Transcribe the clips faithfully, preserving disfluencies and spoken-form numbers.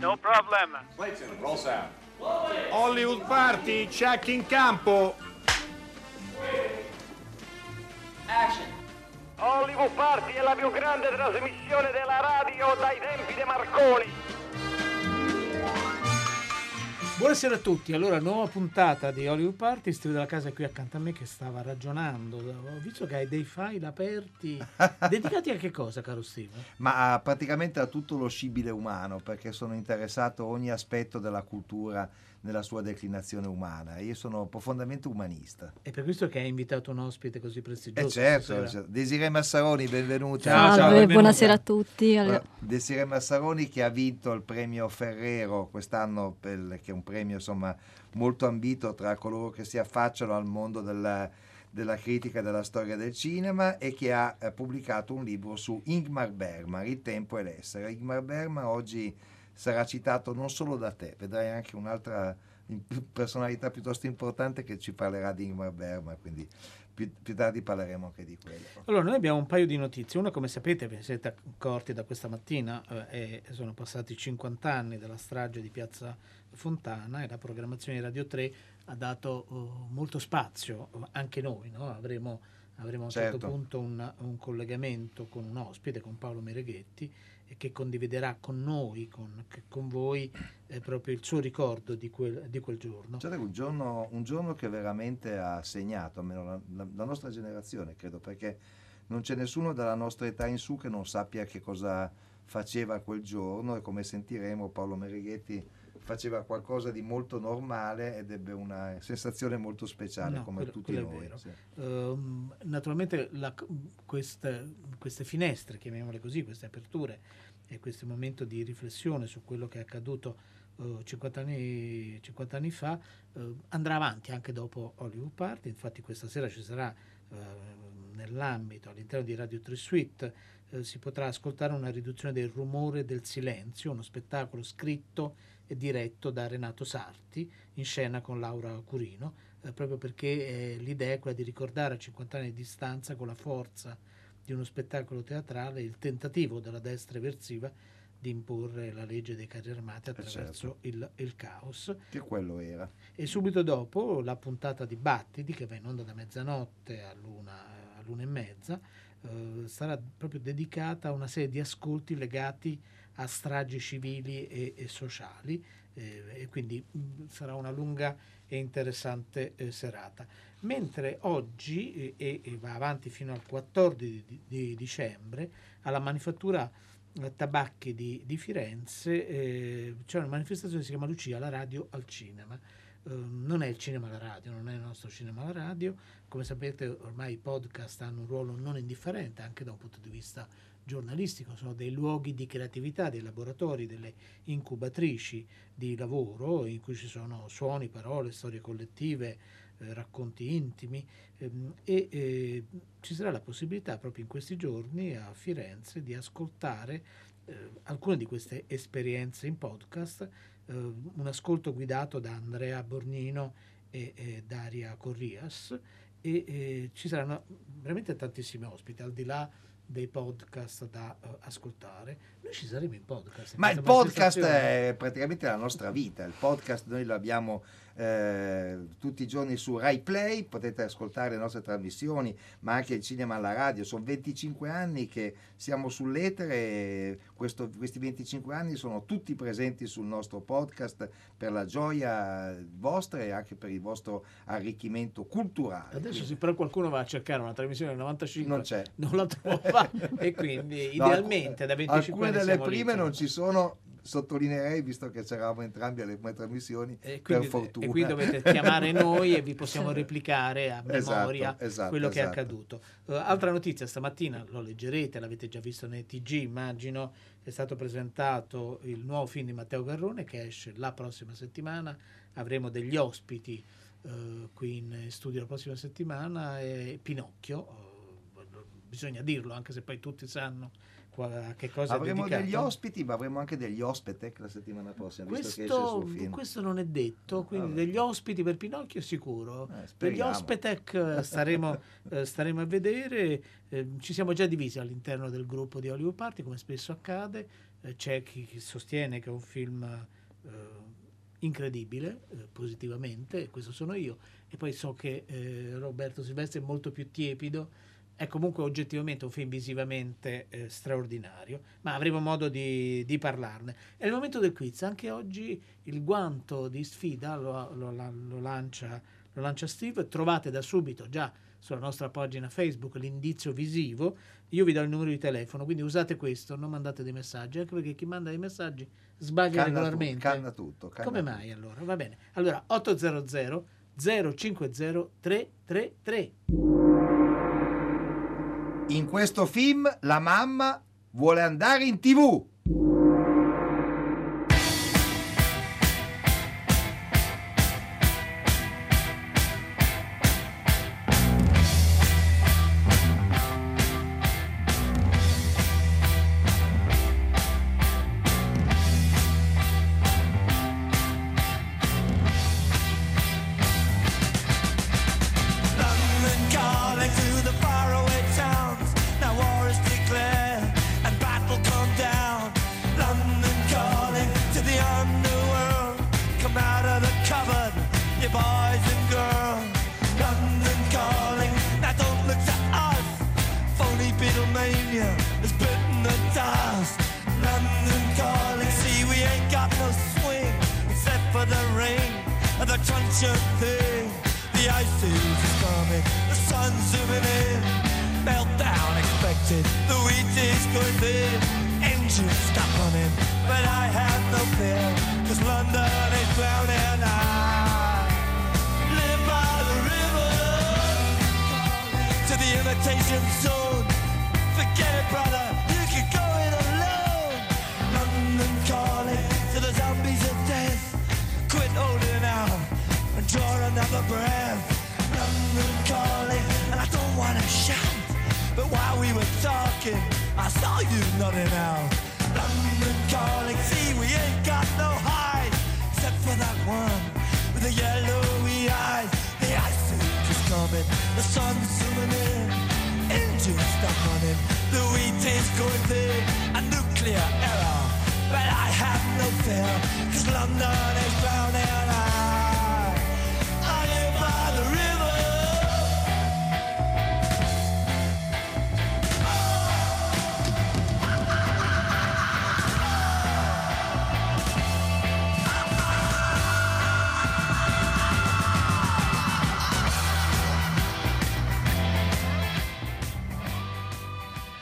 No problem. Roll sound. Hollywood Party, check in campo. Action. Hollywood Party è la più grande trasmissione della radio dai tempi di Marconi. Buonasera a tutti, allora nuova puntata di Hollywood Party. Steve Della Casa è qui accanto a me che stava ragionando, ho visto che hai dei file aperti, dedicati a che cosa, caro Steve? Ma a, praticamente a tutto lo scibile umano, perché sono interessato a ogni aspetto della cultura nella sua declinazione umana. Io sono profondamente umanista. E per questo che hai invitato un ospite così prestigioso. Eh certo, certo. Desirée Massironi, benvenuta. Ciao, ciao, benvenuta. Buonasera a tutti. Allora, Desirée Massironi che ha vinto il premio Ferrero quest'anno, per, che è un premio insomma molto ambito tra coloro che si affacciano al mondo della, della critica della storia del cinema, e che ha eh, pubblicato un libro su Ingmar Bergman, Il tempo e l'essere. Ingmar Bergman oggi sarà citato non solo da te, vedrai anche un'altra personalità piuttosto importante che ci parlerà di Ingmar Bergman, quindi più, più tardi parleremo anche di quello. Allora, noi abbiamo un paio di notizie. Una, come sapete, vi siete accorti da questa mattina, eh, sono passati cinquanta anni dalla strage di Piazza Fontana e la programmazione di Radio tre ha dato oh, molto spazio, anche noi, no? avremo, avremo a un certo, certo punto un, un collegamento con un ospite, con Paolo Mereghetti, che condividerà con noi, con, con voi, eh, proprio il suo ricordo di quel, di quel giorno. C'è un giorno, un giorno che veramente ha segnato, almeno la, la, la nostra generazione, credo, perché non c'è nessuno dalla nostra età in su che non sappia che cosa faceva quel giorno, e come sentiremo Paolo Mereghetti faceva qualcosa di molto normale ed ebbe una sensazione molto speciale, no, come quello, tutti quello noi. Sì. Uh, naturalmente la, queste, queste finestre, chiamiamole così, queste aperture e questo momento di riflessione su quello che è accaduto uh, cinquanta anni fa uh, andrà avanti anche dopo Hollywood Party. Infatti questa sera ci sarà uh, nell'ambito, all'interno di Radio tre Suite, uh, si potrà ascoltare una riduzione del rumore del silenzio, uno spettacolo scritto diretto da Renato Sarti, in scena con Laura Curino, eh, proprio perché eh, l'idea è quella di ricordare a cinquanta anni di distanza, con la forza di uno spettacolo teatrale, il tentativo della destra eversiva di imporre la legge dei carri armati attraverso eh certo. il, il caos. Che quello era. E subito dopo la puntata di Battiti, che va in onda da mezzanotte all'una, all'una e mezza, eh, sarà proprio dedicata a una serie di ascolti legati a stragi civili e, e sociali, eh, e quindi mh, sarà una lunga e interessante eh, serata. Mentre oggi, eh, e va avanti fino al quattordici di, di dicembre, alla Manifattura eh, Tabacchi di, di Firenze eh, c'è una manifestazione che si chiama Lucia la radio al cinema. Eh, non è il cinema alla radio, non è il nostro cinema alla radio. Come sapete, ormai i podcast hanno un ruolo non indifferente anche da un punto di vista giornalistico, sono dei luoghi di creatività, dei laboratori, delle incubatrici di lavoro in cui ci sono suoni, parole, storie collettive, eh, racconti intimi, ehm, e eh, ci sarà la possibilità proprio in questi giorni a Firenze di ascoltare eh, alcune di queste esperienze in podcast, eh, un ascolto guidato da Andrea Bornino e eh, Daria Corrias, e eh, ci saranno veramente tantissimi ospiti, al di là dei podcast da uh, ascoltare. Noi ci saremo in podcast. Ma il podcast è praticamente la nostra vita. Il podcast noi lo abbiamo eh, tutti i giorni su Rai Play, potete ascoltare le nostre trasmissioni, ma anche il cinema alla radio. Sono venticinque anni che siamo sull'etere, e questo, questi venticinque anni sono tutti presenti sul nostro podcast per la gioia vostra e anche per il vostro arricchimento culturale. Adesso se però qualcuno va a cercare una trasmissione del novantacinque, non c'è, non la trova. E quindi idealmente no, alc- da alcune delle prime lì, non ci sono, sottolineerei, visto che c'eravamo entrambi alle trasmissioni, e quindi, per fortuna, e qui dovete chiamare noi e vi possiamo replicare a memoria esatto, esatto, quello esatto. che è accaduto. Uh, altra notizia stamattina, lo leggerete, l'avete già visto nei T G immagino, è stato presentato il nuovo film di Matteo Garrone che esce la prossima settimana. Avremo degli ospiti uh, qui in studio la prossima settimana, e Pinocchio, bisogna dirlo, anche se poi tutti sanno a che cosa avremo è dedicato. Degli ospiti, ma avremo anche degli ospite la settimana prossima, questo, visto che esce il suo film. Questo non è detto, quindi allora, degli ospiti per Pinocchio sicuro, eh, degli ospitec staremo, eh, staremo a vedere. Eh, ci siamo già divisi all'interno del gruppo di Hollywood Party, come spesso accade. eh, c'è chi, chi sostiene che è un film eh, incredibile, eh, positivamente, e questo sono io, e poi so che eh, Roberto Silvestri è molto più tiepido. È comunque oggettivamente un film visivamente eh, straordinario, ma avremo modo di, di parlarne. È il momento del quiz. Anche oggi il guanto di sfida lo, lo, lo, lancia, lo lancia Steve. Trovate da subito già sulla nostra pagina Facebook l'indizio visivo. Io vi do il numero di telefono, quindi usate questo, non mandate dei messaggi, anche perché chi manda dei messaggi sbaglia canna regolarmente. Tu, canna tutto. Canna Come tutto. mai allora? Va bene. Allora, otto zero zero zero cinque zero tre tre tre. In questo film la mamma vuole andare in tivù.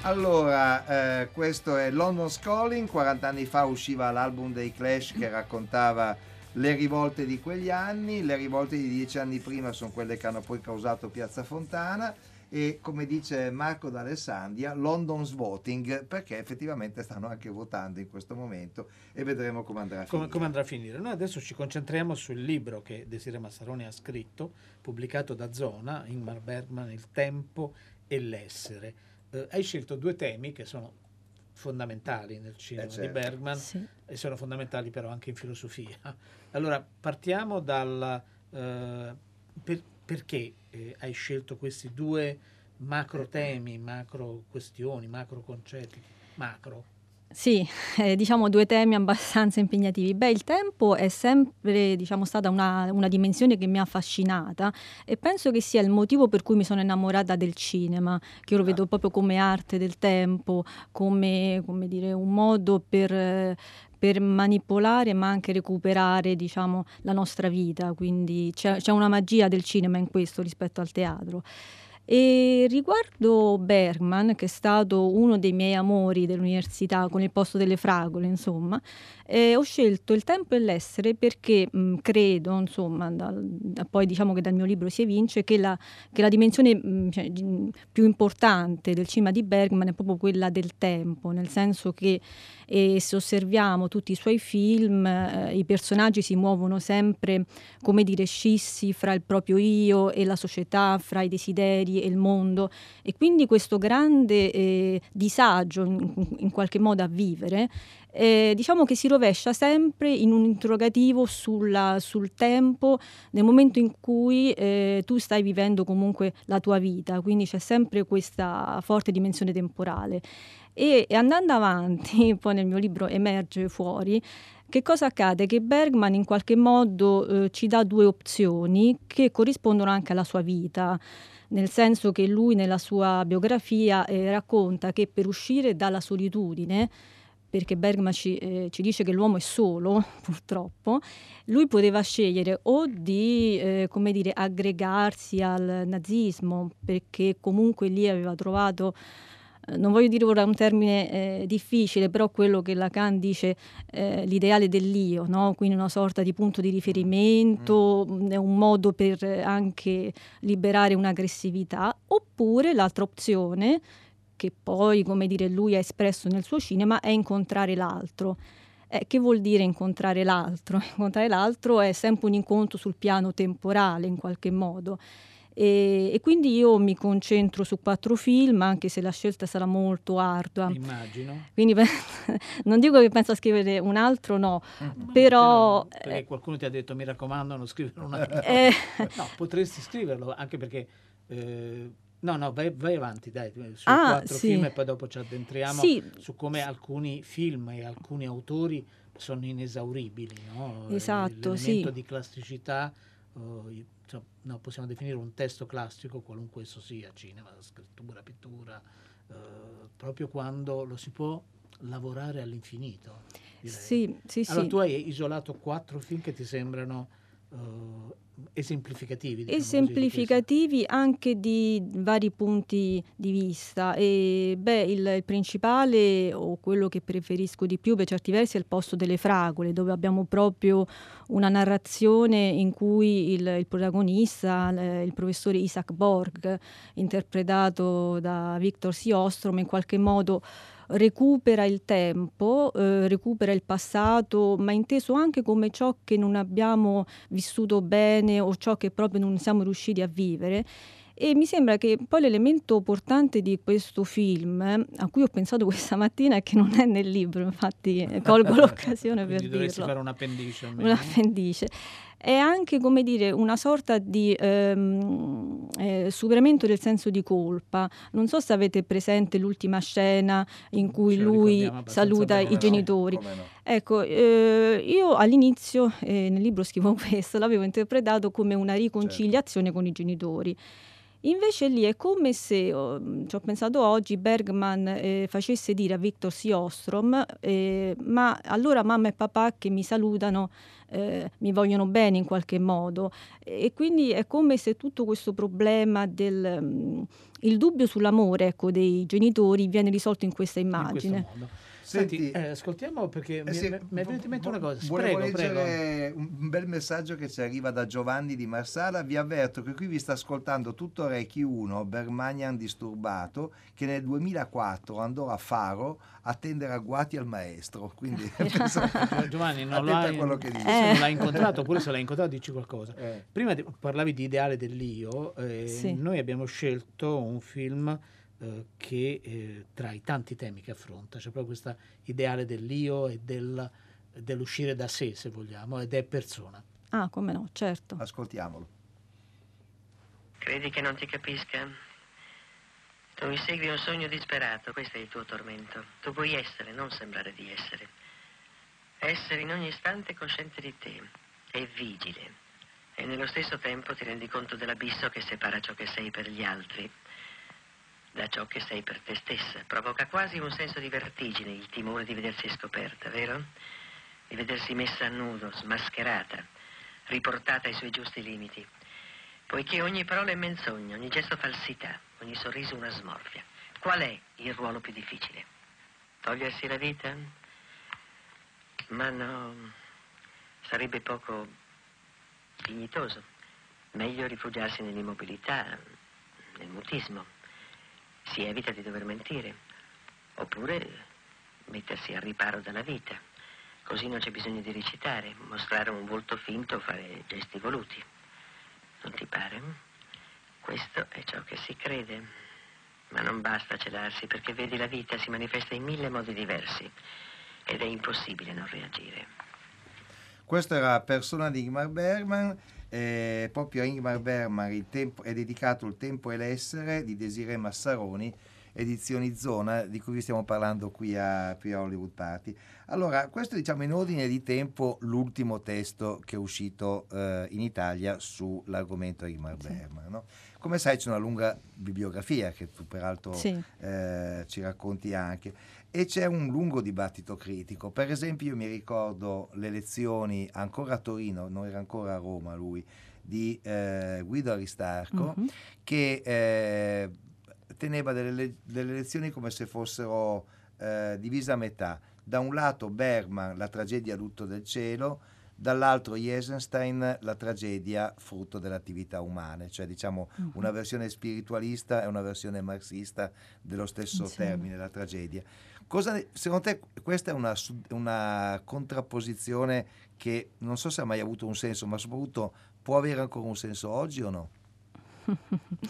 Allora, eh, questo è London's Calling. quaranta anni fa usciva l'album dei Clash che raccontava le rivolte di quegli anni. Le rivolte di dieci anni prima sono quelle che hanno poi causato Piazza Fontana, e come dice Marco D'Alessandria, London's Voting, perché effettivamente stanno anche votando in questo momento, e vedremo come andrà a come, finire. Come andrà a finire. Noi adesso ci concentriamo sul libro che Desirée Massironi ha scritto, pubblicato da Zona, Ingmar Bergman, Il tempo e l'essere. Uh, hai scelto due temi che sono fondamentali nel cinema eh certo. di Bergman, sì. e sono fondamentali però anche in filosofia. Allora, partiamo dal uh, per, perché eh, hai scelto questi due macro temi, macro questioni, macro concetti, macro. Sì, eh, diciamo due temi abbastanza impegnativi. Beh, il tempo è sempre, diciamo, stata una, una dimensione che mi ha affascinata, e penso che sia il motivo per cui mi sono innamorata del cinema, che io lo vedo proprio come arte del tempo, come, come dire, un modo per, per manipolare ma anche recuperare, diciamo, la nostra vita. Quindi c'è, c'è una magia del cinema in questo rispetto al teatro. E riguardo Bergman, che è stato uno dei miei amori dell'università, con Il posto delle fragole, insomma, eh, ho scelto Il tempo e l'essere perché mh, credo, insomma, dal, da, poi diciamo che dal mio libro si evince che la, che la dimensione mh, cioè, più importante del cinema di Bergman è proprio quella del tempo, nel senso che eh, se osserviamo tutti i suoi film, eh, i personaggi si muovono sempre, come dire, scissi fra il proprio io e la società, fra i desideri e il mondo, e quindi questo grande eh, disagio in, in qualche modo a vivere, eh, diciamo che si rovescia sempre in un interrogativo sulla, sul tempo nel momento in cui eh, tu stai vivendo comunque la tua vita, quindi c'è sempre questa forte dimensione temporale. E, e andando avanti, poi nel mio libro emerge fuori, che cosa accade? Che Bergman in qualche modo eh, ci dà due opzioni che corrispondono anche alla sua vita, nel senso che lui nella sua biografia eh, racconta che per uscire dalla solitudine, perché Bergman ci, eh, ci dice che l'uomo è solo, purtroppo, lui poteva scegliere o di eh, come dire, aggregarsi al nazismo, perché comunque lì aveva trovato, non voglio dire ora un termine eh, difficile, però quello che Lacan dice eh, l'ideale dell'io, no? Quindi una sorta di punto di riferimento, mm. un modo per anche liberare un'aggressività, oppure l'altra opzione, che poi come dire lui ha espresso nel suo cinema, è incontrare l'altro. Eh, che vuol dire incontrare l'altro? Incontrare l'altro è sempre un incontro sul piano temporale in qualche modo. E, e quindi io mi concentro su quattro film, anche se la scelta sarà molto ardua. Immagino. Quindi non dico che penso a scrivere un altro, no, mm. però... Perché, perché qualcuno ti ha detto, mi raccomando, non scrivere un altro. Eh. No, potresti scriverlo, anche perché... Eh, no, no, vai, vai avanti, dai, su ah, quattro sì. film, e poi dopo ci addentriamo sì. su come alcuni film e alcuni autori sono inesauribili, no? Esatto, sì. L'elemento di classicità... Eh, No, possiamo definire un testo classico, qualunque esso sia, cinema, scrittura, pittura, eh, proprio quando lo si può lavorare all'infinito. Sì, sì, allora sì. Tu hai isolato quattro film che ti sembrano eh, esemplificativi. Diciamo esemplificativi così, di anche di vari punti di vista. E, beh, il, il principale, o quello che preferisco di più per certi versi, è Il posto delle fragole, dove abbiamo proprio una narrazione in cui il, il protagonista, il, il professore Isaac Borg, interpretato da Victor Sjöström, in qualche modo recupera il tempo, eh, recupera il passato, ma inteso anche come ciò che non abbiamo vissuto bene o ciò che proprio non siamo riusciti a vivere. E mi sembra che poi l'elemento portante di questo film, eh, a cui ho pensato questa mattina, e che non è nel libro, infatti eh, colgo l'occasione per dirlo. Dovresti fare un'appendice. Un'appendice. È anche, come dire, una sorta di ehm, eh, superamento del senso di colpa. Non so se avete presente l'ultima scena in cui lui saluta i genitori. No, no. Ecco, eh, io all'inizio, eh, nel libro scrivo questo, l'avevo interpretato come una riconciliazione certo. con i genitori. Invece lì è come se, oh, ci ho pensato oggi, Bergman eh, facesse dire a Victor Sjöström eh, ma allora mamma e papà che mi salutano eh, mi vogliono bene in qualche modo. E quindi è come se tutto questo problema del um, il dubbio sull'amore, ecco, dei genitori viene risolto in questa immagine. In questo modo. Senti, Senti eh, ascoltiamo perché eh, sì, mi, mi è venuta in mente una cosa. Volevo leggere un bel messaggio che ci arriva da Giovanni di Marsala. Vi avverto che qui vi sta ascoltando tutto Rechi uno, Bergmanian disturbato, che nel duemilaquattro andò a Faro a tendere agguati al maestro. Quindi Giovanni, non l'ha, che dici. Eh. non l'ha incontrato, oppure se l'ha incontrato dici qualcosa. Eh. Prima di, parlavi di ideale dell'io, eh, sì. noi abbiamo scelto un film che eh, tra i tanti temi che affronta c'è proprio questa ideale dell'io e del, dell'uscire da sé, se vogliamo, ed è Persona. Ah, come no, certo. Ascoltiamolo. Credi che non ti capisca? Tu insegui un sogno disperato, questo è il tuo tormento. Tu vuoi essere, non sembrare di essere. Essere in ogni istante cosciente di te e vigile. E nello stesso tempo ti rendi conto dell'abisso che separa ciò che sei per gli altri da ciò che sei per te stessa. Provoca quasi un senso di vertigine il timore di vedersi scoperta, vero? Di vedersi messa a nudo, smascherata, riportata ai suoi giusti limiti, poiché ogni parola è menzogna, ogni gesto falsità, ogni sorriso una smorfia. Qual è il ruolo più difficile? Togliersi la vita? Ma no, sarebbe poco dignitoso. Meglio rifugiarsi nell'immobilità, nel mutismo. Si evita di dover mentire, oppure mettersi al riparo dalla vita. Così non c'è bisogno di recitare, mostrare un volto finto o fare gesti voluti. Non ti pare? Questo è ciò che si crede, ma non basta celarsi, perché vedi, la vita si manifesta in mille modi diversi ed è impossibile non reagire. Questa era Persona di Ingmar Bergman. Eh, proprio a Ingmar Bergman il tempo, è dedicato Il tempo e l'essere di Desirée Massironi, edizioni Zona, di cui stiamo parlando qui a, qui a Hollywood Party. Allora, questo, diciamo, in ordine di tempo, l'ultimo testo che è uscito eh, in Italia sull'argomento Ingmar sì. Bergman, no? Come sai, c'è una lunga bibliografia che tu peraltro sì. eh, ci racconti anche, e c'è un lungo dibattito critico. Per esempio, io mi ricordo le lezioni ancora a Torino, non era ancora a Roma lui, di eh, Guido Aristarco, mm-hmm. che eh, teneva delle, le- delle lezioni come se fossero eh, divise a metà. Da un lato Bergman, la tragedia Lutto del cielo, dall'altro Eisenstein, la tragedia frutto dell'attività umana, cioè, diciamo, uh-huh. una versione spiritualista e una versione marxista dello stesso Insieme. termine, la tragedia. Cosa, secondo te, questa è una, una contrapposizione che non so se ha mai avuto un senso, ma soprattutto può avere ancora un senso oggi o no?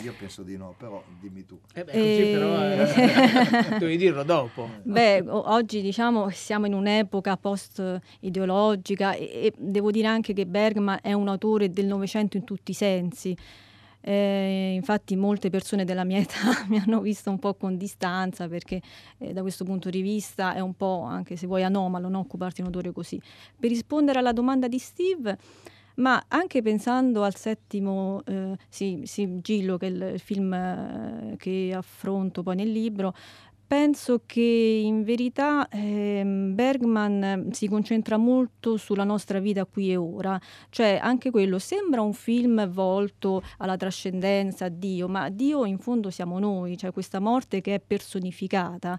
Io penso di no, però dimmi tu. Eh beh, così però eh, devi dirlo dopo. Beh, oggi, diciamo, siamo in un'epoca post-ideologica e, e devo dire anche che Bergman è un autore del Novecento in tutti i sensi. Eh, infatti molte persone della mia età mi hanno visto un po' con distanza, perché eh, da questo punto di vista è un po', anche se vuoi, anomalo, no? Occuparti un autore così. Per rispondere alla domanda di Steve, ma anche pensando al settimo eh, sì, sigillo, che è il film eh, che affronto poi nel libro, penso che in verità eh, Bergman si concentra molto sulla nostra vita qui e ora. Cioè, anche quello sembra un film volto alla trascendenza, a Dio, ma Dio in fondo siamo noi, cioè questa morte che è personificata.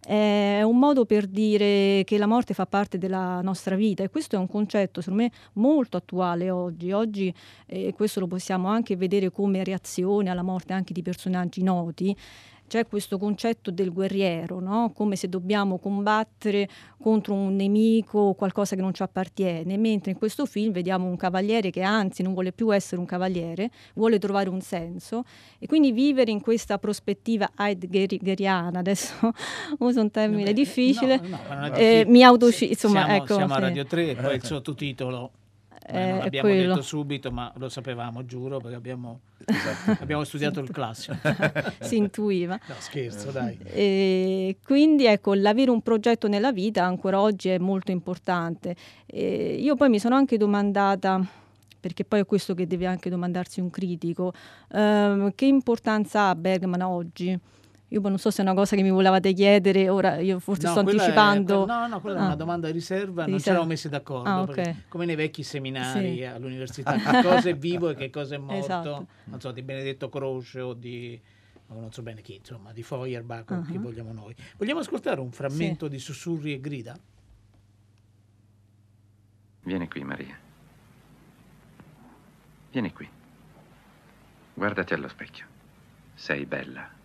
È un modo per dire che la morte fa parte della nostra vita, e questo è un concetto, secondo me, molto attuale oggi. Oggi eh, questo lo possiamo anche vedere come reazione alla morte anche di personaggi noti. C'è questo concetto del guerriero, no? Come se dobbiamo combattere contro un nemico o qualcosa che non ci appartiene, mentre in questo film vediamo un cavaliere che, anzi, non vuole più essere un cavaliere, vuole trovare un senso, e quindi vivere in questa prospettiva heideggeriana, adesso uso un termine Vabbè, difficile, no, no, eh, mi autoci- insomma, siamo, ecco, siamo sì. a Radio tre, poi il sottotitolo. Eh, non l'abbiamo detto subito, ma lo sapevamo, giuro, perché abbiamo, esatto. abbiamo studiato il classico. Si intuiva. No, scherzo, dai. E quindi, ecco, l'avere un progetto nella vita ancora oggi è molto importante. E io poi mi sono anche domandata, perché poi è questo che deve anche domandarsi un critico, ehm, che importanza ha Bergman oggi? Io non so se è una cosa che mi volevate chiedere, ora io forse no, sto anticipando. È, no, no, quella ah. è una domanda di riserva, non ci eravamo messi d'accordo, ah, okay. come nei vecchi seminari sì. all'università, che cosa è vivo e che cosa è morto, esatto. non so, di Benedetto Croce o di, non so bene chi, insomma, di Feuerbach, uh-huh. chi vogliamo noi. Vogliamo ascoltare un frammento sì. di Sussurri e grida? Vieni qui, Maria. Vieni qui. Guardati allo specchio. Sei bella.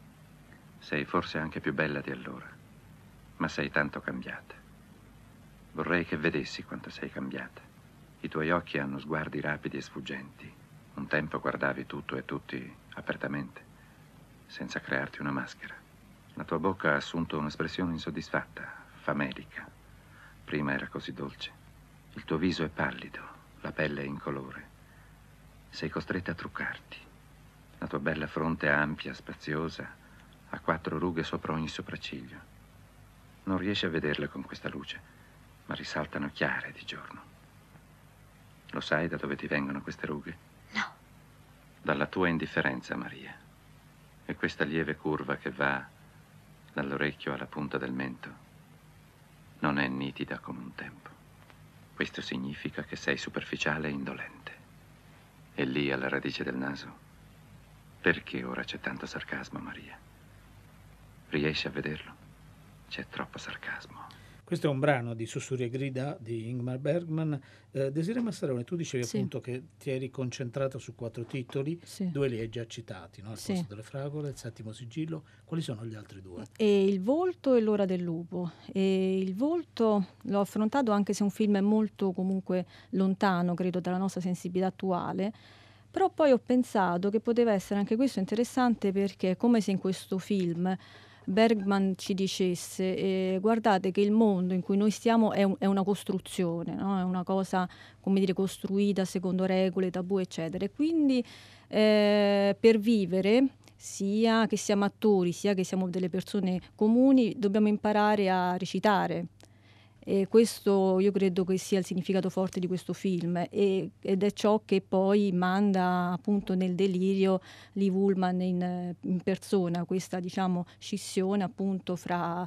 Sei forse anche più bella di allora, ma sei tanto cambiata. Vorrei che vedessi quanto sei cambiata. I tuoi occhi hanno sguardi rapidi e sfuggenti. Un tempo guardavi tutto e tutti apertamente, senza crearti una maschera. La tua bocca ha assunto un'espressione insoddisfatta, famelica. Prima era così dolce. Il tuo viso è pallido, la pelle è incolore. Sei costretta a truccarti. La tua bella fronte ampia, spaziosa, ha quattro rughe sopra ogni sopracciglio. Non riesci a vederle con questa luce, ma risaltano chiare di giorno. Lo sai da dove ti vengono queste rughe? No. Dalla tua indifferenza, Maria. E questa lieve curva che va dall'orecchio alla punta del mento non è nitida come un tempo. Questo significa che sei superficiale e indolente. E lì, alla radice del naso, perché ora c'è tanto sarcasmo, Maria? Riesci a vederlo? C'è troppo sarcasmo. Questo è un brano di Sussurri e grida di Ingmar Bergman. Eh, Desirée Massironi, tu dicevi sì. appunto che ti eri concentrata su quattro titoli, sì. due li hai già citati, no? Il sì. posto delle fragole, il settimo sigillo. Quali sono gli altri due? E il volto e l'ora del lupo. E il volto l'ho affrontato, anche se un film è molto comunque lontano, credo, dalla nostra sensibilità attuale, Però poi ho pensato che poteva essere anche questo interessante, perché è come se in questo film Bergman ci dicesse eh, guardate che il mondo in cui noi stiamo è, un, è una costruzione, no? È una cosa, come dire, costruita secondo regole, tabù, eccetera. E quindi eh, per vivere, sia che siamo attori, sia che siamo delle persone comuni, dobbiamo imparare a recitare. E questo io credo che sia il significato forte di questo film, e, ed è ciò che poi manda appunto nel delirio Liv Ullmann in, in persona, questa diciamo scissione appunto fra,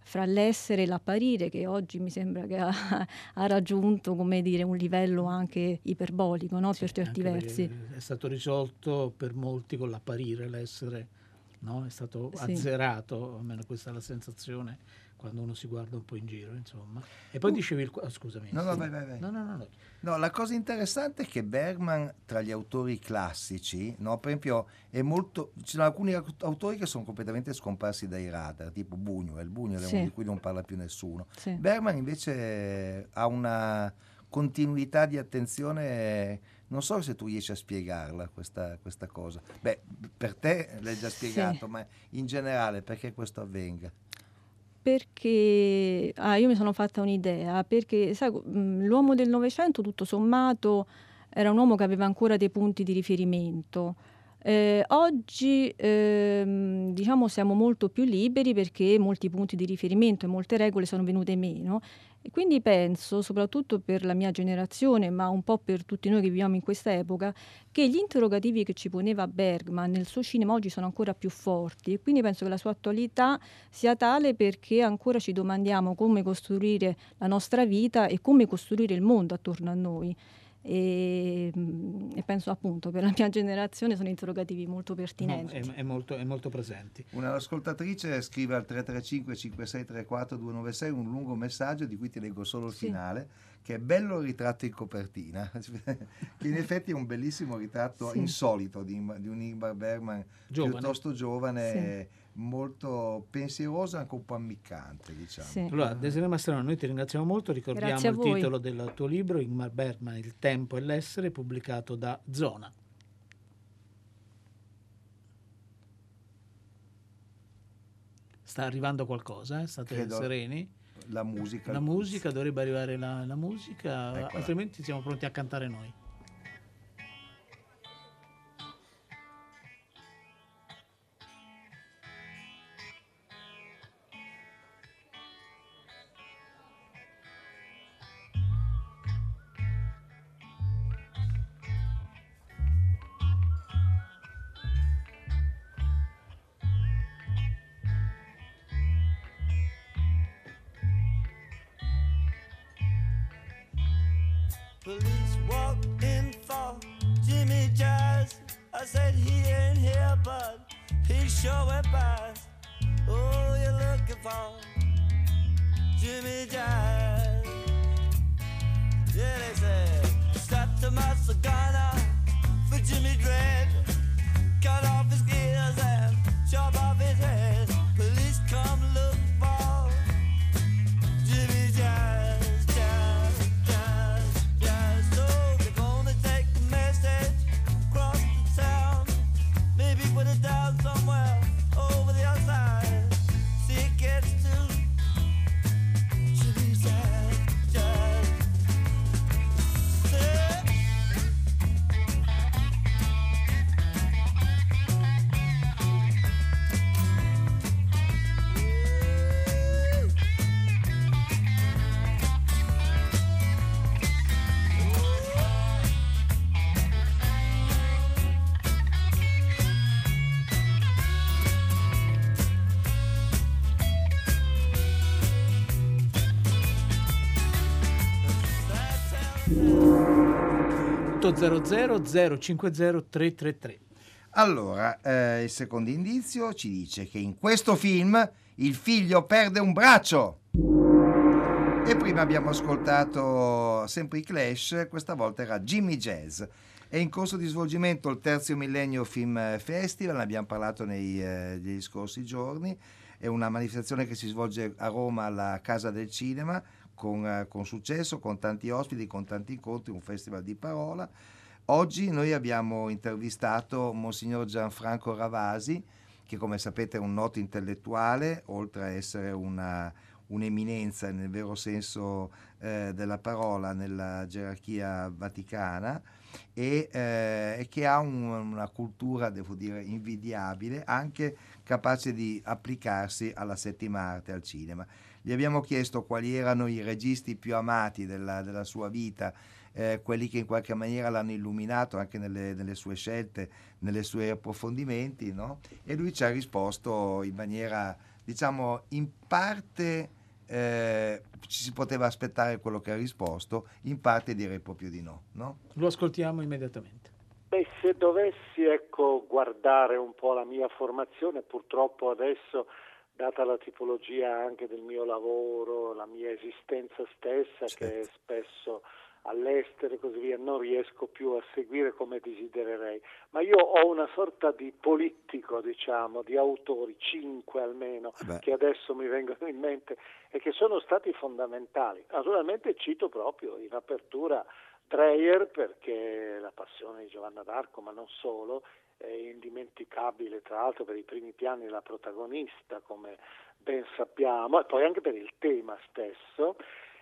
fra l'essere e l'apparire, che oggi mi sembra che ha, ha raggiunto, come dire, un livello anche iperbolico, no? Sì, per certi versi è stato risolto per molti con l'apparire, l'essere, no? È stato azzerato, sì. Almeno questa è la sensazione quando uno si guarda un po' in giro, insomma. E poi uh, dicevi il... oh, scusami. No, no, vai, vai, vai. No, no, no, no. No, la cosa interessante è che Bergman, tra gli autori classici, no, per esempio, è molto... ci sono alcuni autori che sono completamente scomparsi dai radar, tipo Buñuel. Buñuel sì. È uno di cui non parla più nessuno. Sì. Bergman invece ha una continuità di attenzione... Non so se tu riesci a spiegarla questa, questa cosa. Beh, per te l'hai già spiegato, sì. Ma in generale perché questo avvenga? Perché ah, io mi sono fatta un'idea, perché sai, l'uomo del Novecento tutto sommato era un uomo che aveva ancora dei punti di riferimento. Eh, oggi ehm, diciamo siamo molto più liberi, perché molti punti di riferimento e molte regole sono venute meno, e quindi penso, soprattutto per la mia generazione, ma un po' per tutti noi che viviamo in questa epoca, che gli interrogativi che ci poneva Bergman nel suo cinema oggi sono ancora più forti, e quindi penso che la sua attualità sia tale perché ancora ci domandiamo come costruire la nostra vita e come costruire il mondo attorno a noi. E, e penso appunto per la mia generazione sono interrogativi molto pertinenti. No, è, è, molto, è molto presenti. Un'ascoltatrice scrive al tre tre cinque cinque sei tre quattro due nove sei un lungo messaggio di cui ti leggo solo il sì. finale, che è bello ritratto in copertina che in effetti è un bellissimo ritratto sì. insolito di, di un Ingmar Bergman giovane. piuttosto giovane sì. e, molto pensierosa, anche un po' ammiccante, diciamo. Sì. Allora, Desirée Massironi, noi ti ringraziamo molto, ricordiamo il voi. titolo del tuo libro, Ingmar Bergman, Il tempo e l'essere, pubblicato da Zona. Sta arrivando qualcosa, eh? State Credo sereni. La musica. La musica, dovrebbe arrivare la, la musica, eccola. Altrimenti siamo pronti a cantare noi. Police walk in for Jimmy Jazz. I said he ain't here, but he sure went by. Oh, you're looking for Jimmy Jazz. Yeah, they said, strapped to my cigar now for Jimmy Dread. Cut off his ears and chop off his head. Police come look for Jimmy Jazz. zero zero zero cinque zero tre tre tre. Allora, eh, il secondo indizio ci dice che in questo film il figlio perde un braccio. E prima abbiamo ascoltato sempre i Clash, questa volta era Jimmy Jazz. È in corso di svolgimento il Terzo Millennio Film Festival, ne abbiamo parlato nei, eh, negli scorsi giorni. È una manifestazione che si svolge a Roma alla Casa del Cinema. Con, con successo, con tanti ospiti, con tanti incontri, un festival di parola. Oggi noi abbiamo intervistato Monsignor Gianfranco Ravasi, che come sapete è un noto intellettuale, oltre a essere una, un'eminenza nel vero senso eh, della parola nella gerarchia vaticana, e eh, che ha un, una cultura, devo dire, invidiabile, anche capace di applicarsi alla settima arte, al cinema. Gli abbiamo chiesto quali erano i registi più amati della, della sua vita, eh, quelli che in qualche maniera l'hanno illuminato anche nelle, nelle sue scelte, nelle sue approfondimenti, no? E lui ci ha risposto in maniera, diciamo, in parte eh, ci si poteva aspettare quello che ha risposto, in parte direi proprio di no, no? Lo ascoltiamo immediatamente. Beh, se dovessi, ecco, guardare un po' la mia formazione, purtroppo adesso, data la tipologia anche del mio lavoro, la mia esistenza stessa, certo, che è spesso all'estero e così via, non riesco più a seguire come desidererei, ma io ho una sorta di polittico, diciamo, di autori, cinque almeno, Beh. che adesso mi vengono in mente e che sono stati fondamentali. Naturalmente cito proprio in apertura Dreyer, perché la passione di Giovanna d'Arco, ma non solo, è indimenticabile tra l'altro per i primi piani la protagonista, come ben sappiamo, e poi anche per il tema stesso,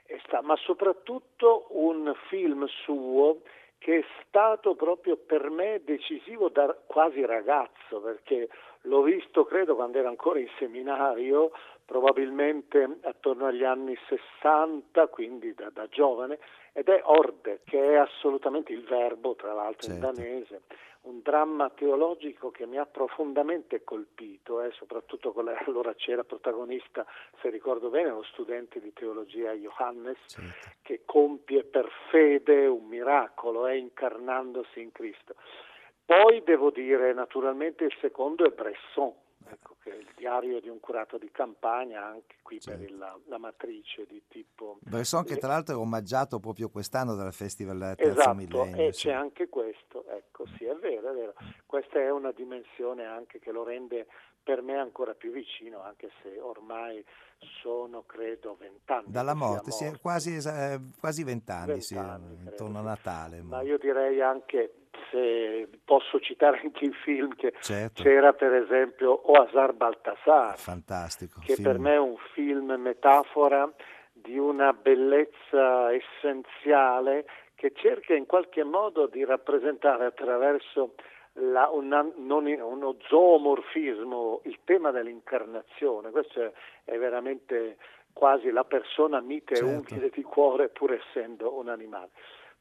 e sta, ma soprattutto un film suo che è stato proprio per me decisivo da quasi ragazzo, perché l'ho visto credo quando era ancora in seminario, probabilmente attorno agli anni sessanta, quindi da, da giovane, ed è Orde, che è assolutamente il verbo, tra l'altro, certo, in danese, un dramma teologico che mi ha profondamente colpito, eh, soprattutto con la, allora c'era protagonista, se ricordo bene, uno studente di teologia, Johannes, certo, che compie per fede un miracolo, eh, incarnandosi in Cristo. Poi devo dire, naturalmente, il secondo è Bresson, ecco, che è il diario di un curato di campagna, anche qui, certo, per la, la matrice di tipo... Bresson, che tra l'altro è omaggiato proprio quest'anno dal Festival Terzo, esatto, Millennio. E sì, c'è anche questo, ecco, sì, è vero, è vero. Questa è una dimensione anche che lo rende per me ancora più vicino, anche se ormai sono, credo, vent'anni. Dalla morte, sì, quasi eh, quasi vent'anni, sì, intorno a Natale. Ma, ma io direi anche... se posso citare anche i film che, certo, c'era per esempio Oasar Baltasar, fantastico, che film, per me è un film metafora di una bellezza essenziale che cerca in qualche modo di rappresentare attraverso la, una, non, uno zoomorfismo il tema dell'incarnazione. Questo è, è veramente quasi la persona mite, certo, e utile di cuore pur essendo un animale.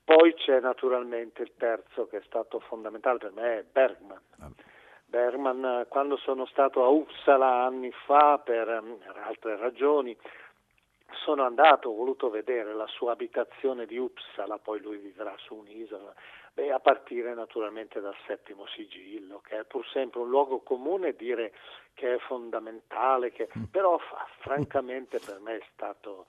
Poi c'è naturalmente il terzo, che è stato fondamentale per me, Bergman. Bergman, quando sono stato a Uppsala anni fa per altre ragioni, sono andato, ho voluto vedere la sua abitazione di Uppsala, poi lui vivrà su un'isola, beh, a partire naturalmente dal Settimo Sigillo, che è pur sempre un luogo comune, dire che è fondamentale, che... però fa, francamente per me è stato...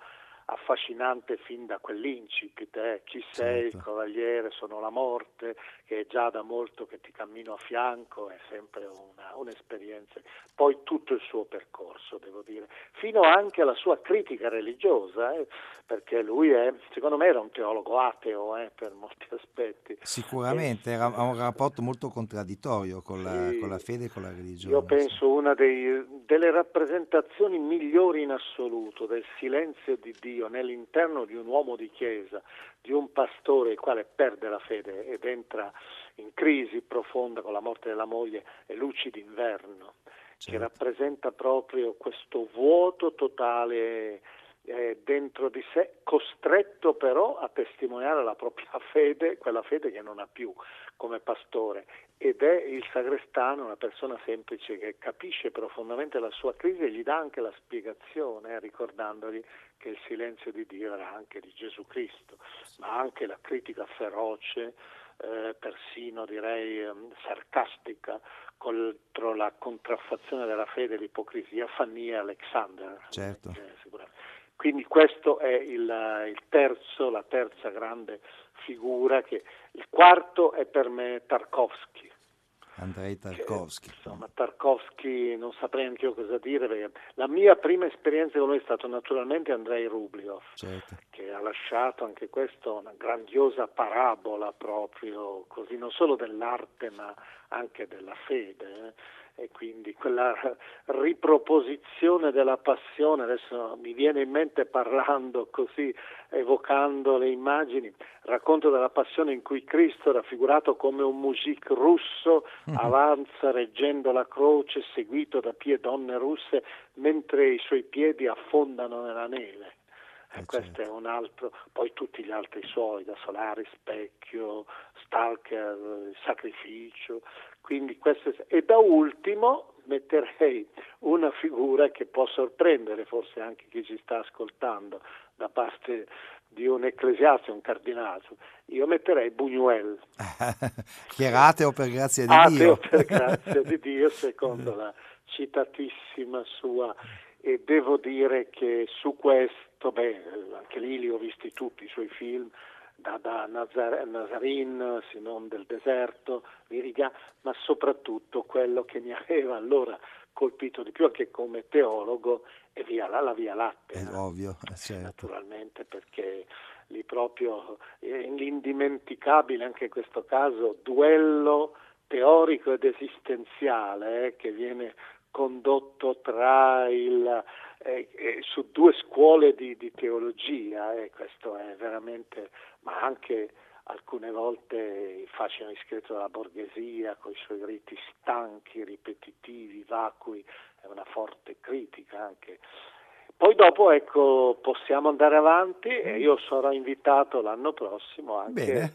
affascinante fin da quell'incipit, eh? Chi sei, certo, cavaliere, sono la morte, che è già da molto che ti cammino a fianco, è sempre una, un'esperienza. Poi tutto il suo percorso, devo dire, fino anche alla sua critica religiosa, eh? Perché lui è, secondo me, era un teologo ateo, eh? Per molti aspetti. Sicuramente, e, era, ha un rapporto molto contraddittorio con la, sì, con la fede e con la religione. Io penso, sì, una dei, delle rappresentazioni migliori in assoluto del silenzio di Dio nell'interno di un uomo di chiesa, di un pastore il quale perde la fede ed entra in crisi profonda con la morte della moglie, e Luci d'inverno, certo, che rappresenta proprio questo vuoto totale eh, dentro di sé, costretto però a testimoniare la propria fede, quella fede che non ha più come pastore, ed è il sagrestano, una persona semplice che capisce profondamente la sua crisi e gli dà anche la spiegazione, eh, ricordandogli che il silenzio di Dio era anche di Gesù Cristo, ma anche la critica feroce, eh, persino direi sarcastica, contro la contraffazione della fede e l'ipocrisia, Fanny Alexander. Certo. Eh, sicuramente. Quindi questo è il, il terzo, la terza grande figura. Che il quarto è per me Tarkovsky, Andrei Tarkovsky. Che, insomma, Tarkovsky non saprei anch'io cosa dire, perché la mia prima esperienza con lui è stato naturalmente Andrei Rublev, certo, che ha lasciato anche questo una grandiosa parabola proprio così, non solo dell'arte ma anche della fede, eh? E quindi quella riproposizione della passione, adesso mi viene in mente parlando così, evocando le immagini, racconto della passione in cui Cristo, raffigurato come un music russo, avanza reggendo la croce, seguito da pie donne russe, mentre i suoi piedi affondano nella neve. Eh, questo certo. È un altro, poi tutti gli altri suoi, da Solari, Specchio, Stalker, Sacrificio, quindi questo. E da ultimo metterei una figura che può sorprendere forse anche chi ci sta ascoltando da parte di un ecclesiastico, un cardinato, io metterei Buñuel. Che era ateo per grazia di Dio. Ateo per grazia di Dio, secondo la citatissima sua, e devo dire che su questo, beh, anche lì li ho visti tutti i suoi film, da, da Nazar- Nazarin, Sinon del deserto, Viriga, ma soprattutto quello che mi aveva allora colpito di più anche come teologo è via, la, la Via Lattea. È ovvio, è certo. Naturalmente, perché lì proprio eh, l'indimenticabile, anche in questo caso, duello teorico ed esistenziale eh, che viene condotto tra il eh, eh, su due scuole di, di teologia, e eh, questo è veramente, ma anche alcune volte il fascino discreto della borghesia con i suoi riti stanchi, ripetitivi, vacui, è una forte critica anche. Poi dopo, ecco, possiamo andare avanti e io sarò invitato l'anno prossimo anche Bene.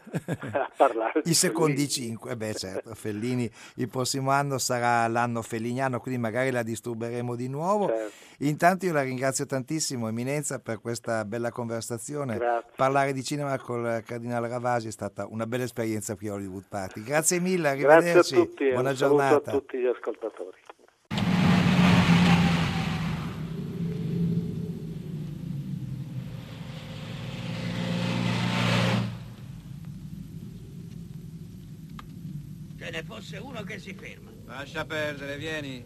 a parlare di I secondi cinque, beh certo, Fellini il prossimo anno sarà l'anno felliniano, quindi magari la disturberemo di nuovo. Certo. Intanto io la ringrazio tantissimo, Eminenza, per questa bella conversazione. Grazie. Parlare di cinema col Cardinale Ravasi è stata una bella esperienza qui a Hollywood Party. Grazie mille, arrivederci. Grazie a tutti, buona giornata. Saluto a tutti gli ascoltatori. Ne fosse uno che si ferma. Lascia perdere, vieni.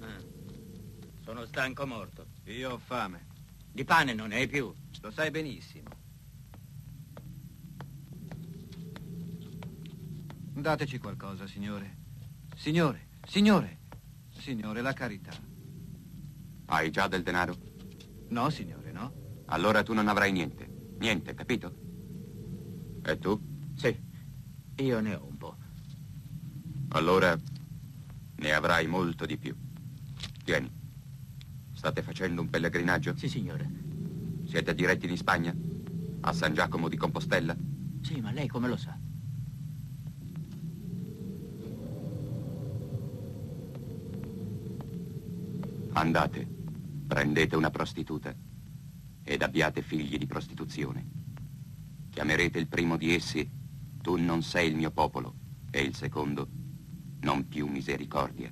Ah, sono stanco morto. Io ho fame. Di pane non ne hai più. Lo sai benissimo. Dateci qualcosa, signore. Signore, signore. Signore, la carità. Hai già del denaro? No, signore, no. Allora tu non avrai niente. Niente, capito? E tu? Sì. Io ne ho un po'. Allora ne avrai molto di più. Tieni. State facendo un pellegrinaggio? Sì, signore. Siete diretti in Spagna? A San Giacomo di Compostela? Sì, ma lei come lo sa? Andate, prendete una prostituta ed abbiate figli di prostituzione. Chiamerete il primo di essi "Tu non sei il mio popolo" e il secondo "Non più misericordia".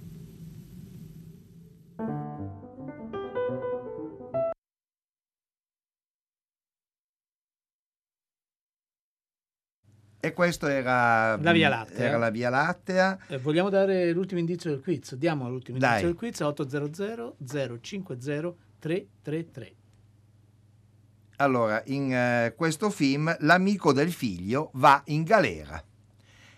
E questo era la Via Lattea. Era la Via Lattea. Eh, vogliamo dare l'ultimo indizio del quiz? Diamo l'ultimo Dai. indizio del quiz a otto zero zero zero cinque zero tre tre tre. Allora, in eh, questo film l'amico del figlio va in galera.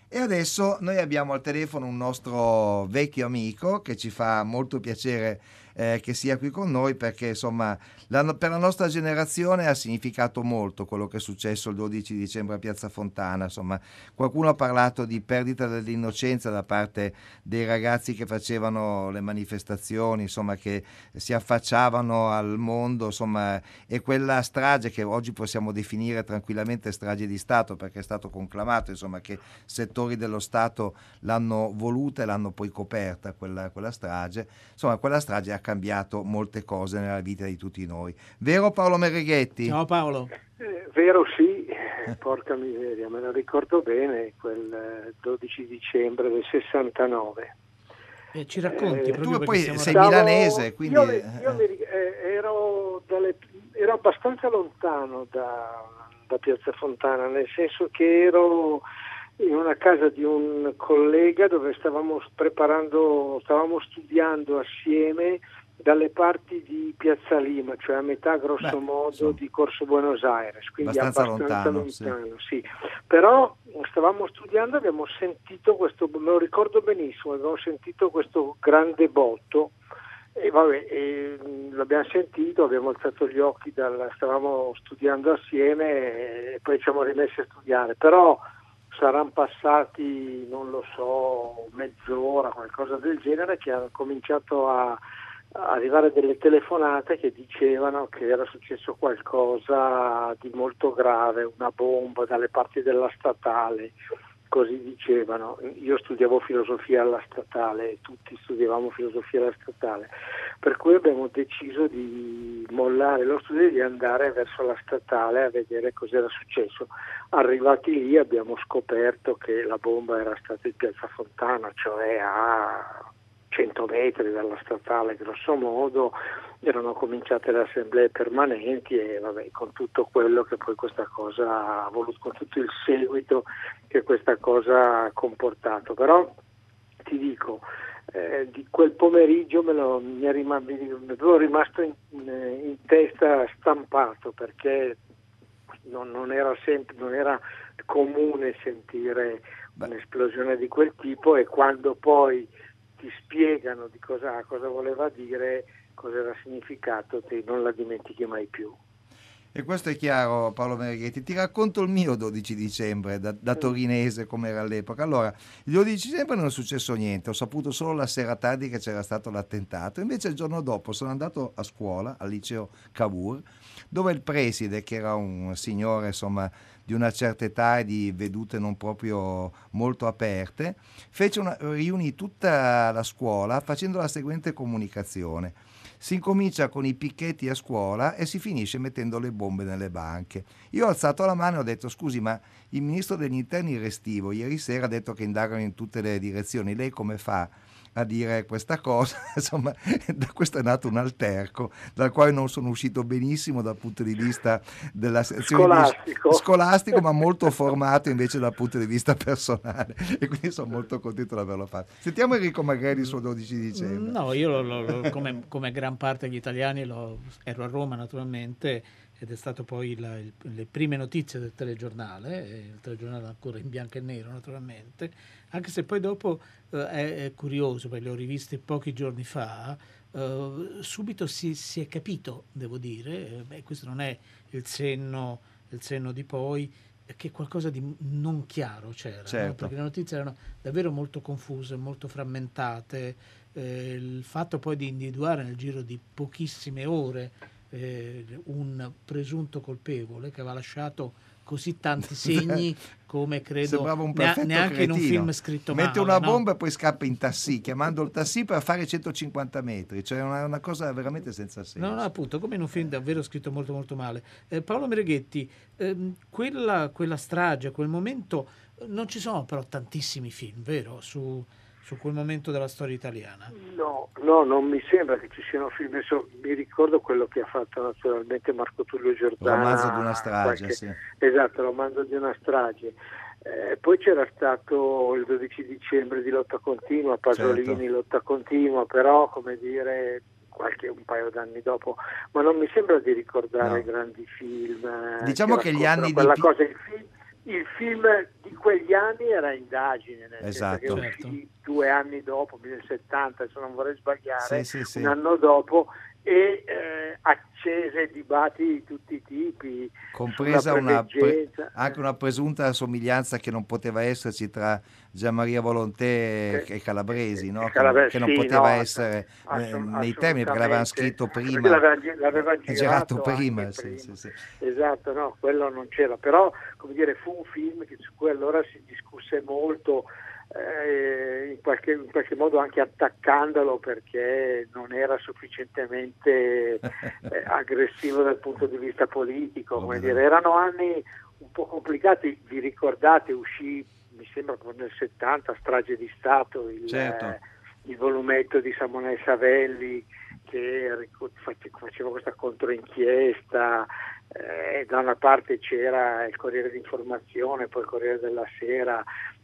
E adesso noi abbiamo al telefono un nostro vecchio amico che ci fa molto piacere eh, che sia qui con noi, perché insomma la, per la nostra generazione ha significato molto quello che è successo il dodici dicembre a Piazza Fontana. Insomma, qualcuno ha parlato di perdita dell'innocenza da parte dei ragazzi che facevano le manifestazioni, insomma, che si affacciavano al mondo, insomma, e quella strage che oggi possiamo definire tranquillamente strage di Stato, perché è stato conclamato, insomma, che se dello Stato l'hanno voluta e l'hanno poi coperta quella, quella strage. Insomma, quella strage ha cambiato molte cose nella vita di tutti noi. Vero Paolo Mereghetti? Ciao Paolo. Eh, vero sì, porca miseria, me lo ricordo bene quel dodici dicembre del sessantanove. Eh, ci racconti eh, proprio tu poi sei stavo... milanese, quindi... Io, io mi, eh, ero, dalle, ero abbastanza lontano da, da Piazza Fontana, nel senso che ero in una casa di un collega dove stavamo preparando, stavamo studiando assieme dalle parti di Piazza Lima, cioè a metà grosso Beh, modo so. di Corso Buenos Aires, quindi abbastanza, abbastanza lontano, lontano sì. Sì. Però stavamo studiando, abbiamo sentito questo, me lo ricordo benissimo, abbiamo sentito questo grande botto e vabbè, e l'abbiamo sentito, abbiamo alzato gli occhi, dal, stavamo studiando assieme e poi ci siamo rimessi a studiare, però saranno passati, non lo so, mezz'ora, qualcosa del genere, che hanno cominciato a arrivare delle telefonate che dicevano che era successo qualcosa di molto grave, una bomba dalle parti della statale, così dicevano. Io studiavo filosofia alla statale, tutti studiavamo filosofia alla statale, per cui abbiamo deciso di mollare lo studio e di andare verso la statale a vedere cos'era successo. Arrivati lì abbiamo scoperto che la bomba era stata in Piazza Fontana, cioè a cento metri dalla statale, grosso modo. Erano cominciate le assemblee permanenti e vabbè, con tutto quello che poi questa cosa ha voluto, con tutto il seguito che questa cosa ha comportato. Però ti dico, eh, di quel pomeriggio me lo mi è rim- mi è rimasto in, in testa stampato, perché non, non era sempre, non era comune sentire Beh. un'esplosione di quel tipo, e quando poi ti spiegano di cosa, cosa voleva dire, cosa era significato, te non la dimentichi mai più. E questo è chiaro, Paolo Mereghetti. Ti racconto il mio dodici dicembre, da, da torinese come era all'epoca. Allora, il dodici dicembre non è successo niente, ho saputo solo la sera tardi che c'era stato l'attentato. Invece il giorno dopo sono andato a scuola, al liceo Cavour, dove il preside, che era un signore insomma di una certa età e di vedute non proprio molto aperte, fece una, riunì tutta la scuola facendo la seguente comunicazione: si incomincia con i picchetti a scuola e si finisce mettendo le bombe nelle banche. Io ho alzato la mano e ho detto: scusi, ma il ministro degli interni Restivo ieri sera ha detto che indagano in tutte le direzioni, lei come fa a dire questa cosa? Insomma, da questo è nato un alterco dal quale non sono uscito benissimo dal punto di vista della sezione scolastico, di... scolastico ma molto formato invece dal punto di vista personale, e quindi sono molto contento di averlo fatto. Sentiamo Enrico Magrelli sul dodici dicembre. No, io lo, lo, come, come gran parte degli italiani lo, ero a Roma naturalmente, ed è stato poi la, il, le prime notizie del telegiornale, il telegiornale ancora in bianco e nero naturalmente, anche se poi dopo eh, è, è curioso, perché le ho riviste pochi giorni fa, eh, subito si, si è capito, devo dire, eh, beh, questo non è il senno, il senno di poi, che qualcosa di non chiaro c'era, certo. No? Perché le notizie erano davvero molto confuse, molto frammentate, eh, il fatto poi di individuare nel giro di pochissime ore Eh, un presunto colpevole che aveva lasciato così tanti segni, come credo un neanche cretino. In un film scritto male, mette una bomba, no? E poi scappa in tassì, chiamando il tassì per fare centocinquanta metri, cioè una, una cosa veramente senza senso, no, no, appunto, come in un film davvero scritto molto molto male. eh, Paolo Mereghetti, ehm, quella, quella strage, quel momento, non ci sono però tantissimi film, vero, su su quel momento della storia italiana? No, no, non mi sembra che ci siano film. Adesso mi ricordo quello che ha fatto naturalmente Marco Tullio Giordana. Romanzo di una strage, qualche... sì. Esatto, romanzo di una strage. Eh, poi c'era stato il dodici dicembre di Lotta Continua, Pasolini, certo. Lotta Continua, però come dire... qualche un paio d'anni dopo, ma non mi sembra di ricordare no. grandi film. Diciamo che, che gli anni quella di... cosa, il film... Il film di quegli anni era Indagine, nel esatto, senso che certo. due anni dopo, mille novecento settanta, se non vorrei sbagliare, sì, sì, sì. un anno dopo, e eh, accese dibattiti di tutti i tipi, compresa una pre- anche una presunta somiglianza che non poteva esserci tra Gian Maria Volonté e Calabresi, no? Calabresi, che non poteva sì, essere no, assom- nei termini, perché l'avevano scritto prima, l'avevano, l'avevano girato, girato prima, sì, prima. Sì, sì. Esatto, no, quello non c'era, però come dire, fu un film che su cui allora si discusse molto, eh, in, qualche, in qualche modo anche attaccandolo, perché non era sufficientemente eh, aggressivo dal punto di vista politico, come dire. Erano anni un po' complicati, vi ricordate, uscì mi sembra nel settanta Strage di Stato, il, certo. eh, il volumetto di Samonè Savelli, che faceva questa controinchiesta, eh, da una parte c'era il Corriere d'Informazione, poi il Corriere della Sera,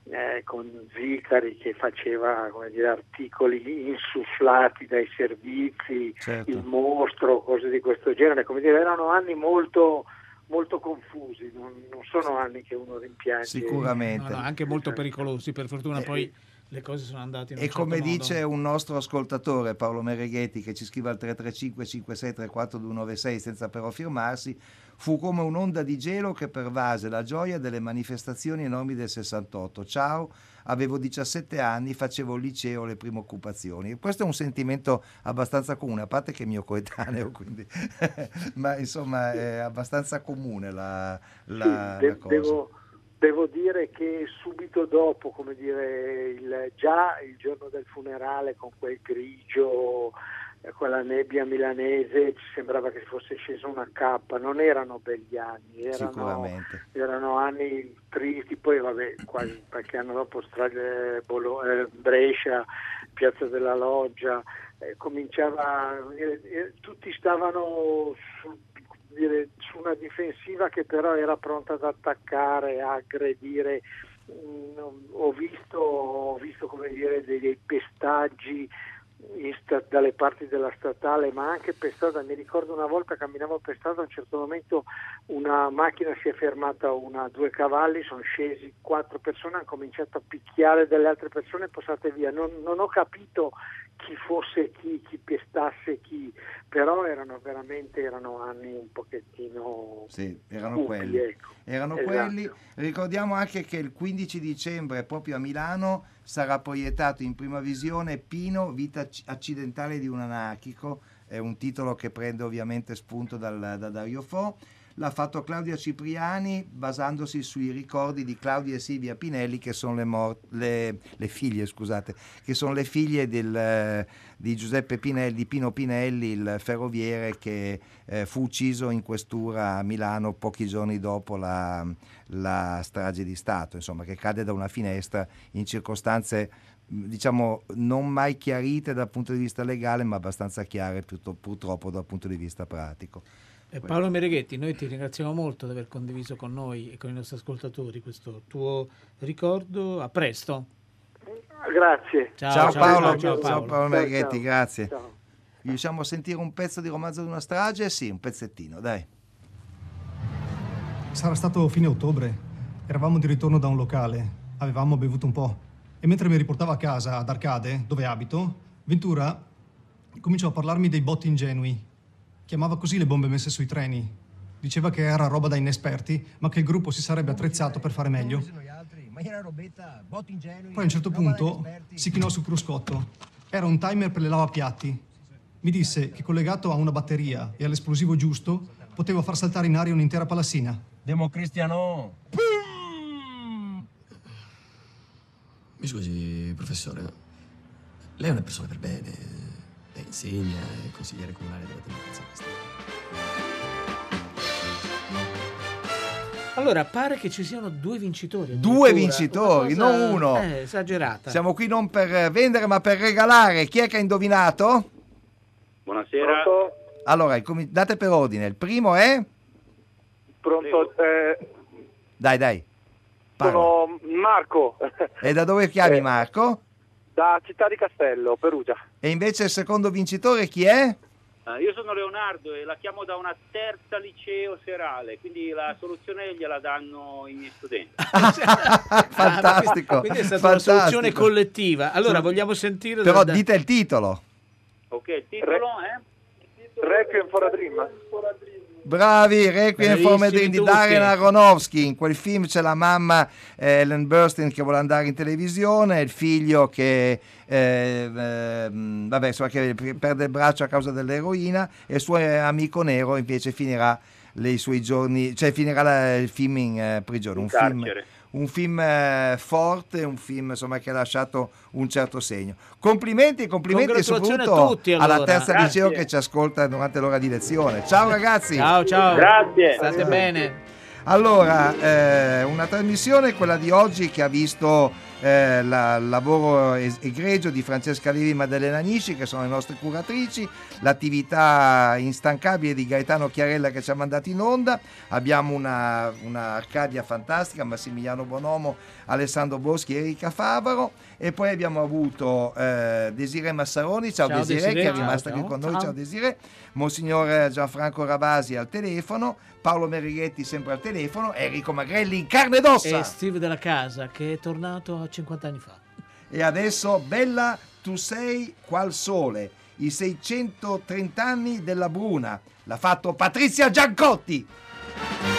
eh, con Zicari che faceva, come dire, articoli insufflati dai servizi, certo. Il Mostro, cose di questo genere, come dire, erano anni molto... molto confusi, non, non sono anni che uno rimpiange. Sicuramente. No, no, anche molto pericolosi, per fortuna eh, poi le cose sono andate in un e certo come modo. Dice un nostro ascoltatore, Paolo Mereghetti, che ci scrive al tre tre cinque cinque sei tre quattro due nove sei senza però firmarsi, fu come un'onda di gelo che pervase la gioia delle manifestazioni enormi del sessantotto. Ciao, avevo diciassette anni, facevo il liceo, le prime occupazioni. Questo è un sentimento abbastanza comune, a parte che è mio coetaneo, quindi ma insomma è abbastanza comune la, la, sì, la cosa. Devo, devo dire che subito dopo, come dire, il, già il giorno del funerale con quel grigio, quella nebbia milanese, ci sembrava che fosse scesa una cappa. Non erano begli anni, erano, erano anni tristi. Poi vabbè, quasi qualche anno dopo strage, Bolo, eh, Brescia, Piazza della Loggia, eh, cominciava, eh, tutti stavano su, dire, su una difensiva che però era pronta ad attaccare, a aggredire. Mm, ho visto, ho visto come dire, dei, dei pestaggi dalle parti della statale, ma anche per strada. Mi ricordo una volta camminavo per strada, a un certo momento una macchina si è fermata, una due cavalli, sono scesi quattro persone, hanno cominciato a picchiare delle altre persone e passate via. Non, non ho capito chi fosse chi, chi pestasse chi, però erano veramente erano anni un pochettino sì, erano cupi, quelli. Ecco. Erano esatto. quelli. Ricordiamo anche che il quindici dicembre proprio a Milano sarà proiettato in prima visione Pino, vita accidentale di un anarchico, è un titolo che prende ovviamente spunto dal, da Dario Fo. L'ha fatto Claudia Cipriani basandosi sui ricordi di Claudia e Silvia Pinelli, che sono le, mor- le, le figlie, scusate, che sono le figlie del, di Giuseppe Pinelli, di Pino Pinelli, il ferroviere che eh, fu ucciso in questura a Milano pochi giorni dopo la, la strage di Stato, insomma, che cade da una finestra in circostanze diciamo non mai chiarite dal punto di vista legale, ma abbastanza chiare purtroppo dal punto di vista pratico. Paolo Mereghetti, noi ti ringraziamo molto di aver condiviso con noi e con i nostri ascoltatori questo tuo ricordo. A presto. Grazie. Ciao, ciao, ciao, Paolo, ciao, ciao Paolo. Ciao Paolo Mereghetti, ciao, ciao. Grazie. Ciao. Riusciamo a sentire un pezzo di Romanzo di una strage? Sì, un pezzettino, dai. Sarà stato fine ottobre. Eravamo di ritorno da un locale. Avevamo bevuto un po'. E mentre mi riportava a casa, ad Arcade, dove abito, Ventura cominciò a parlarmi dei botti ingenui. Chiamava così le bombe messe sui treni. Diceva che era roba da inesperti, ma che il gruppo si sarebbe attrezzato per fare meglio. Poi a un certo punto si chinò su cruscotto. Era un timer per le lavapiatti. Mi disse che collegato a una batteria e all'esplosivo giusto poteva far saltare in aria un'intera palassina. Democristiano! Mi scusi, professore, lei è una persona per bene. Lei insegna, è consigliere comunale della Tenerezza. Allora, pare che ci siano due vincitori. Due vincitori, cosa... non uno. Eh, esagerata. Siamo qui non per vendere, ma per regalare. Chi è che ha indovinato? Buonasera. Pronto? Allora, date per ordine. Il primo è? Pronto. Eh... Dai, dai. Parla. Sono Marco. E da dove chiami eh. Marco? Da Città di Castello, Perugia. E invece il secondo vincitore chi è? Uh, io sono Leonardo e la chiamo da una terza liceo serale, quindi la soluzione gliela danno i miei studenti. Fantastico. Quindi è stata Fantastico. Una soluzione collettiva. Allora, sì. Vogliamo sentire... Però da... dite il titolo. Ok, il titolo Re... è? Requiem for a Dream. Bravi, Requiem for a Dream di Darren Aronofsky. In quel film c'è la mamma Ellen Burstyn che vuole andare in televisione, il figlio che, eh, vabbè, so che perde il braccio a causa dell'eroina, e il suo amico nero invece finirà i suoi giorni, cioè finirà la, il film in eh, prigione. Un film, un film eh, forte, un film insomma che ha lasciato un certo segno. Complimenti, complimenti soprattutto a tutti, allora. Alla terza Grazie. Liceo che ci ascolta durante l'ora di lezione. Ciao ragazzi. Ciao, ciao. Grazie. State allora. Bene. Allora, eh, una trasmissione, quella di oggi, che ha visto eh, la, il lavoro egregio di Francesca Levi e Maddalena Nisci, che sono le nostre curatrici, l'attività instancabile di Gaetano Chiarella che ci ha mandato in onda. Abbiamo una, una Arcadia fantastica, Massimiliano Bonomo, Alessandro Boschi, Erika Favaro, e poi abbiamo avuto eh, Desirée Massironi, ciao, ciao Desirée, Desirée, che è rimasta ciao, qui con ciao. noi, ciao Desirée, Monsignor Gianfranco Ravasi al telefono, Paolo Mereghetti sempre al telefono, Enrico Magrelli in carne ed ossa e Steve Della Casa, che è tornato cinquanta anni fa. E adesso Bella tu sei qual sole, i seicentotrenta anni della Bruna, l'ha fatto Patrizia Giancotti.